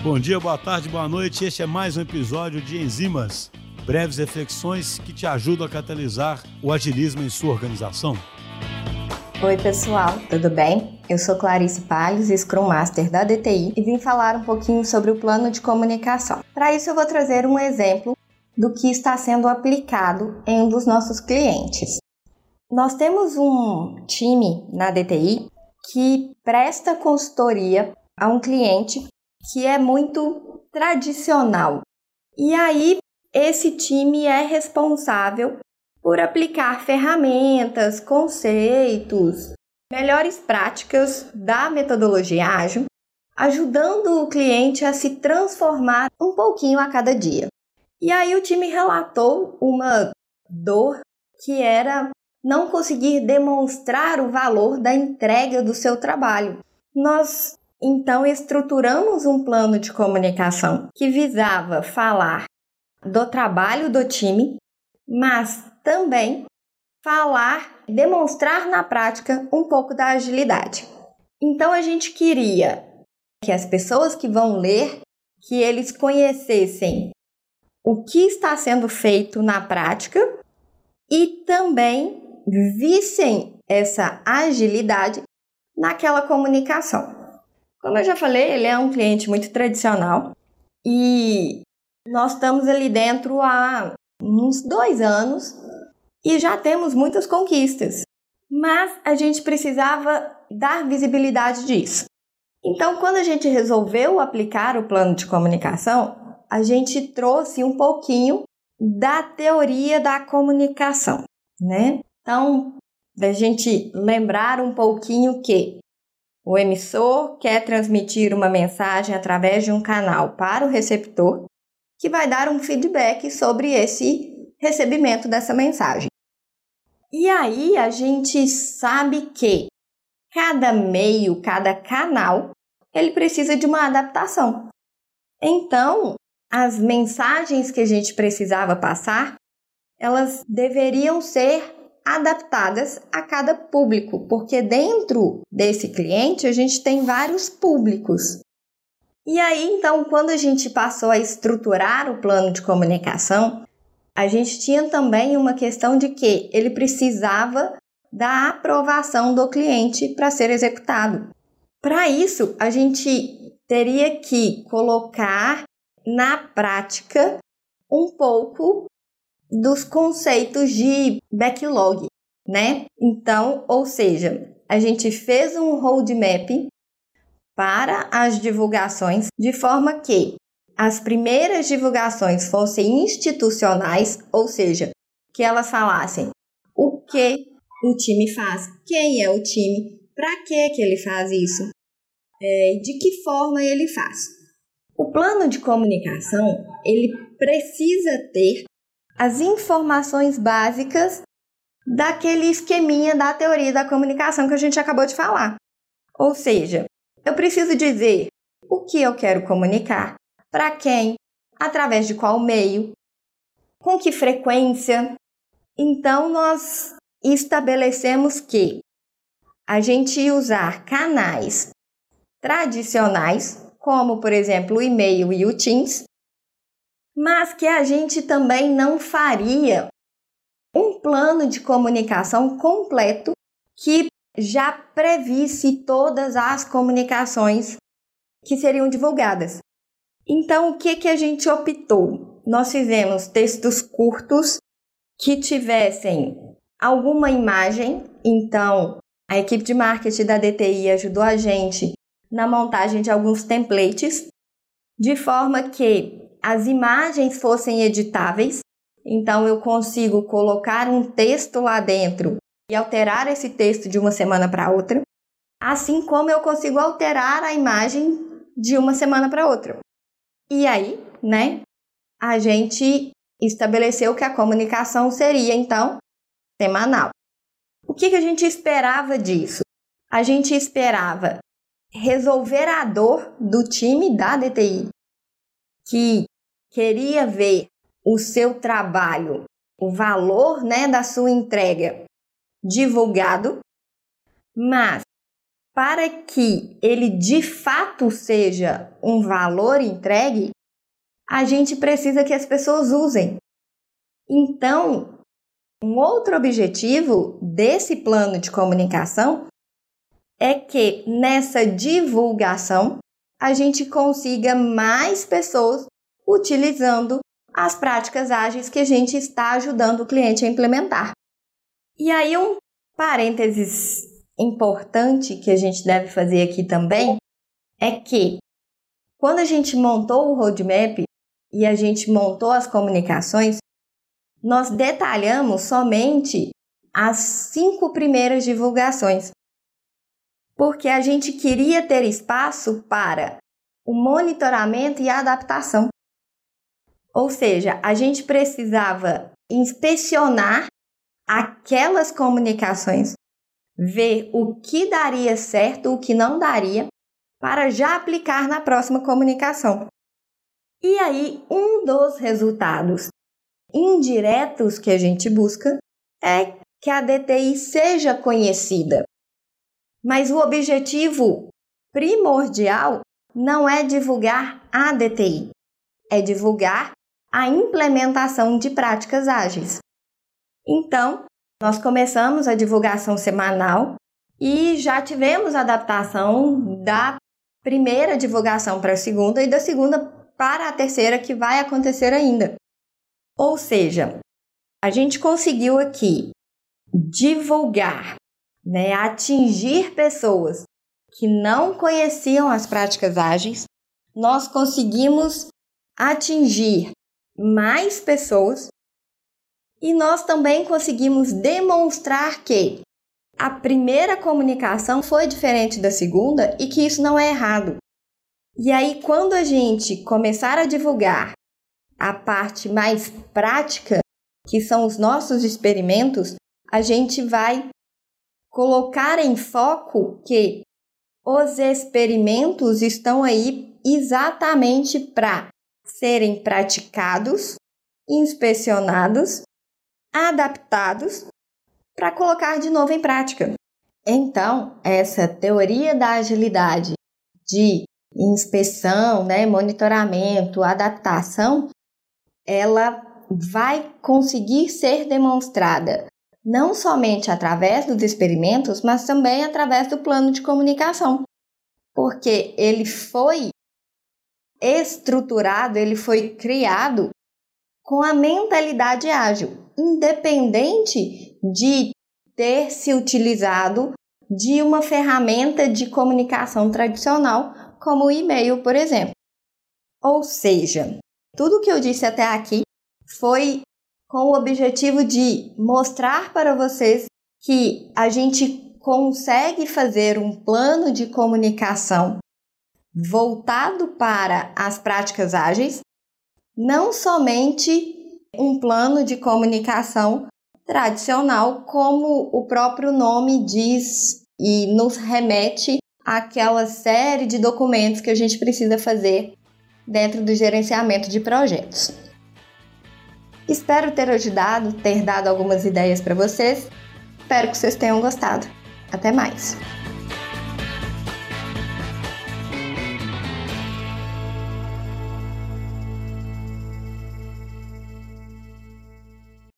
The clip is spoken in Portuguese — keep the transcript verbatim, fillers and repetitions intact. Bom dia, boa tarde, boa noite. Este é mais um episódio de Enzimas, breves reflexões que te ajudam a catalisar o agilismo em sua organização. Oi pessoal, tudo bem? Eu sou Clarice Palle, Scrum Master da D T I, e vim falar um pouquinho sobre o plano de comunicação. Para isso eu vou trazer um exemplo do que está sendo aplicado em um dos nossos clientes. Nós temos um time na D T I que presta consultoria a um cliente que é muito tradicional. E aí esse time é responsável por aplicar ferramentas, conceitos, melhores práticas da metodologia ágil, ajudando o cliente a se transformar um pouquinho a cada dia. E aí o time relatou uma dor que era não conseguir demonstrar o valor da entrega do seu trabalho. Nós, então, estruturamos um plano de comunicação que visava falar do trabalho do time, mas também falar, demonstrar na prática um pouco da agilidade. Então a gente queria que as pessoas que vão ler, que eles conhecessem o que está sendo feito na prática e também vissem essa agilidade naquela comunicação. Como eu já falei, ele é um cliente muito tradicional e nós estamos ali dentro há uns dois anos e já temos muitas conquistas, mas a gente precisava dar visibilidade disso. Então, quando a gente resolveu aplicar o plano de comunicação, a gente trouxe um pouquinho da teoria da comunicação, né? Então, da gente lembrar um pouquinho que o emissor quer transmitir uma mensagem através de um canal para o receptor, que vai dar um feedback sobre esse recebimento dessa mensagem. E aí a gente sabe que cada meio, cada canal, ele precisa de uma adaptação. Então, as mensagens que a gente precisava passar, elas deveriam ser adaptadas a cada público, porque dentro desse cliente a gente tem vários públicos. E aí, então, quando a gente passou a estruturar o plano de comunicação, a gente tinha também uma questão de que ele precisava da aprovação do cliente para ser executado. Para isso, a gente teria que colocar na prática um pouco dos conceitos de backlog, né? Então, ou seja, a gente fez um roadmap para as divulgações, de forma que as primeiras divulgações fossem institucionais, ou seja, que elas falassem o que o time faz, quem é o time, para que que ele faz isso, é, de que forma ele faz. O plano de comunicação, ele precisa ter as informações básicas daquele esqueminha da teoria da comunicação que a gente acabou de falar. Ou seja, eu preciso dizer o que eu quero comunicar, para quem, através de qual meio, com que frequência. Então, nós estabelecemos que a gente usar canais tradicionais, como, por exemplo, o e-mail e o Teams, mas que a gente também não faria um plano de comunicação completo que já previsse todas as comunicações que seriam divulgadas. Então, o que, que a gente optou? Nós fizemos textos curtos que tivessem alguma imagem. Então, a equipe de marketing da D T I ajudou a gente na montagem de alguns templates, de forma que as imagens fossem editáveis. Então, eu consigo colocar um texto lá dentro e alterar esse texto de uma semana para outra, assim como eu consigo alterar a imagem de uma semana para outra. E aí, né, a gente estabeleceu que a comunicação seria, então, semanal. O que, que a gente esperava disso? A gente esperava resolver a dor do time da D T I, que queria ver o seu trabalho, o valor, né, da sua entrega divulgado, mas para que ele de fato seja um valor entregue, a gente precisa que as pessoas usem. Então, um outro objetivo desse plano de comunicação é que nessa divulgação a gente consiga mais pessoas utilizando as práticas ágeis que a gente está ajudando o cliente a implementar. E aí um parênteses importante que a gente deve fazer aqui também é que quando a gente montou o roadmap e a gente montou as comunicações, nós detalhamos somente as cinco primeiras divulgações, porque a gente queria ter espaço para o monitoramento e a adaptação. Ou seja, a gente precisava inspecionar aquelas comunicações, ver o que daria certo, o que não daria, para já aplicar na próxima comunicação. E aí, um dos resultados indiretos que a gente busca é que a D T I seja conhecida. Mas o objetivo primordial não é divulgar a D T I, é divulgar a implementação de práticas ágeis. Então, nós começamos a divulgação semanal e já tivemos a adaptação da primeira divulgação para a segunda e da segunda para a terceira, que vai acontecer ainda. Ou seja, a gente conseguiu aqui divulgar, né, atingir pessoas que não conheciam as práticas ágeis. Nós conseguimos atingir mais pessoas e nós também conseguimos demonstrar que a primeira comunicação foi diferente da segunda e que isso não é errado. E aí, quando a gente começar a divulgar a parte mais prática, que são os nossos experimentos, a gente vai colocar em foco que os experimentos estão aí exatamente para serem praticados, inspecionados, adaptados, para colocar de novo em prática. Então, essa teoria da agilidade de inspeção, né, monitoramento, adaptação, ela vai conseguir ser demonstrada não somente através dos experimentos, mas também através do plano de comunicação, porque ele foi estruturado, ele foi criado com a mentalidade ágil, independente de ter se utilizado de uma ferramenta de comunicação tradicional, como o e-mail, por exemplo. Ou seja, tudo que eu disse até aqui foi com o objetivo de mostrar para vocês que a gente consegue fazer um plano de comunicação voltado para as práticas ágeis, não somente um plano de comunicação tradicional, como o próprio nome diz e nos remete àquela série de documentos que a gente precisa fazer dentro do gerenciamento de projetos. Espero ter ajudado, ter dado algumas ideias para vocês. Espero que vocês tenham gostado. Até mais!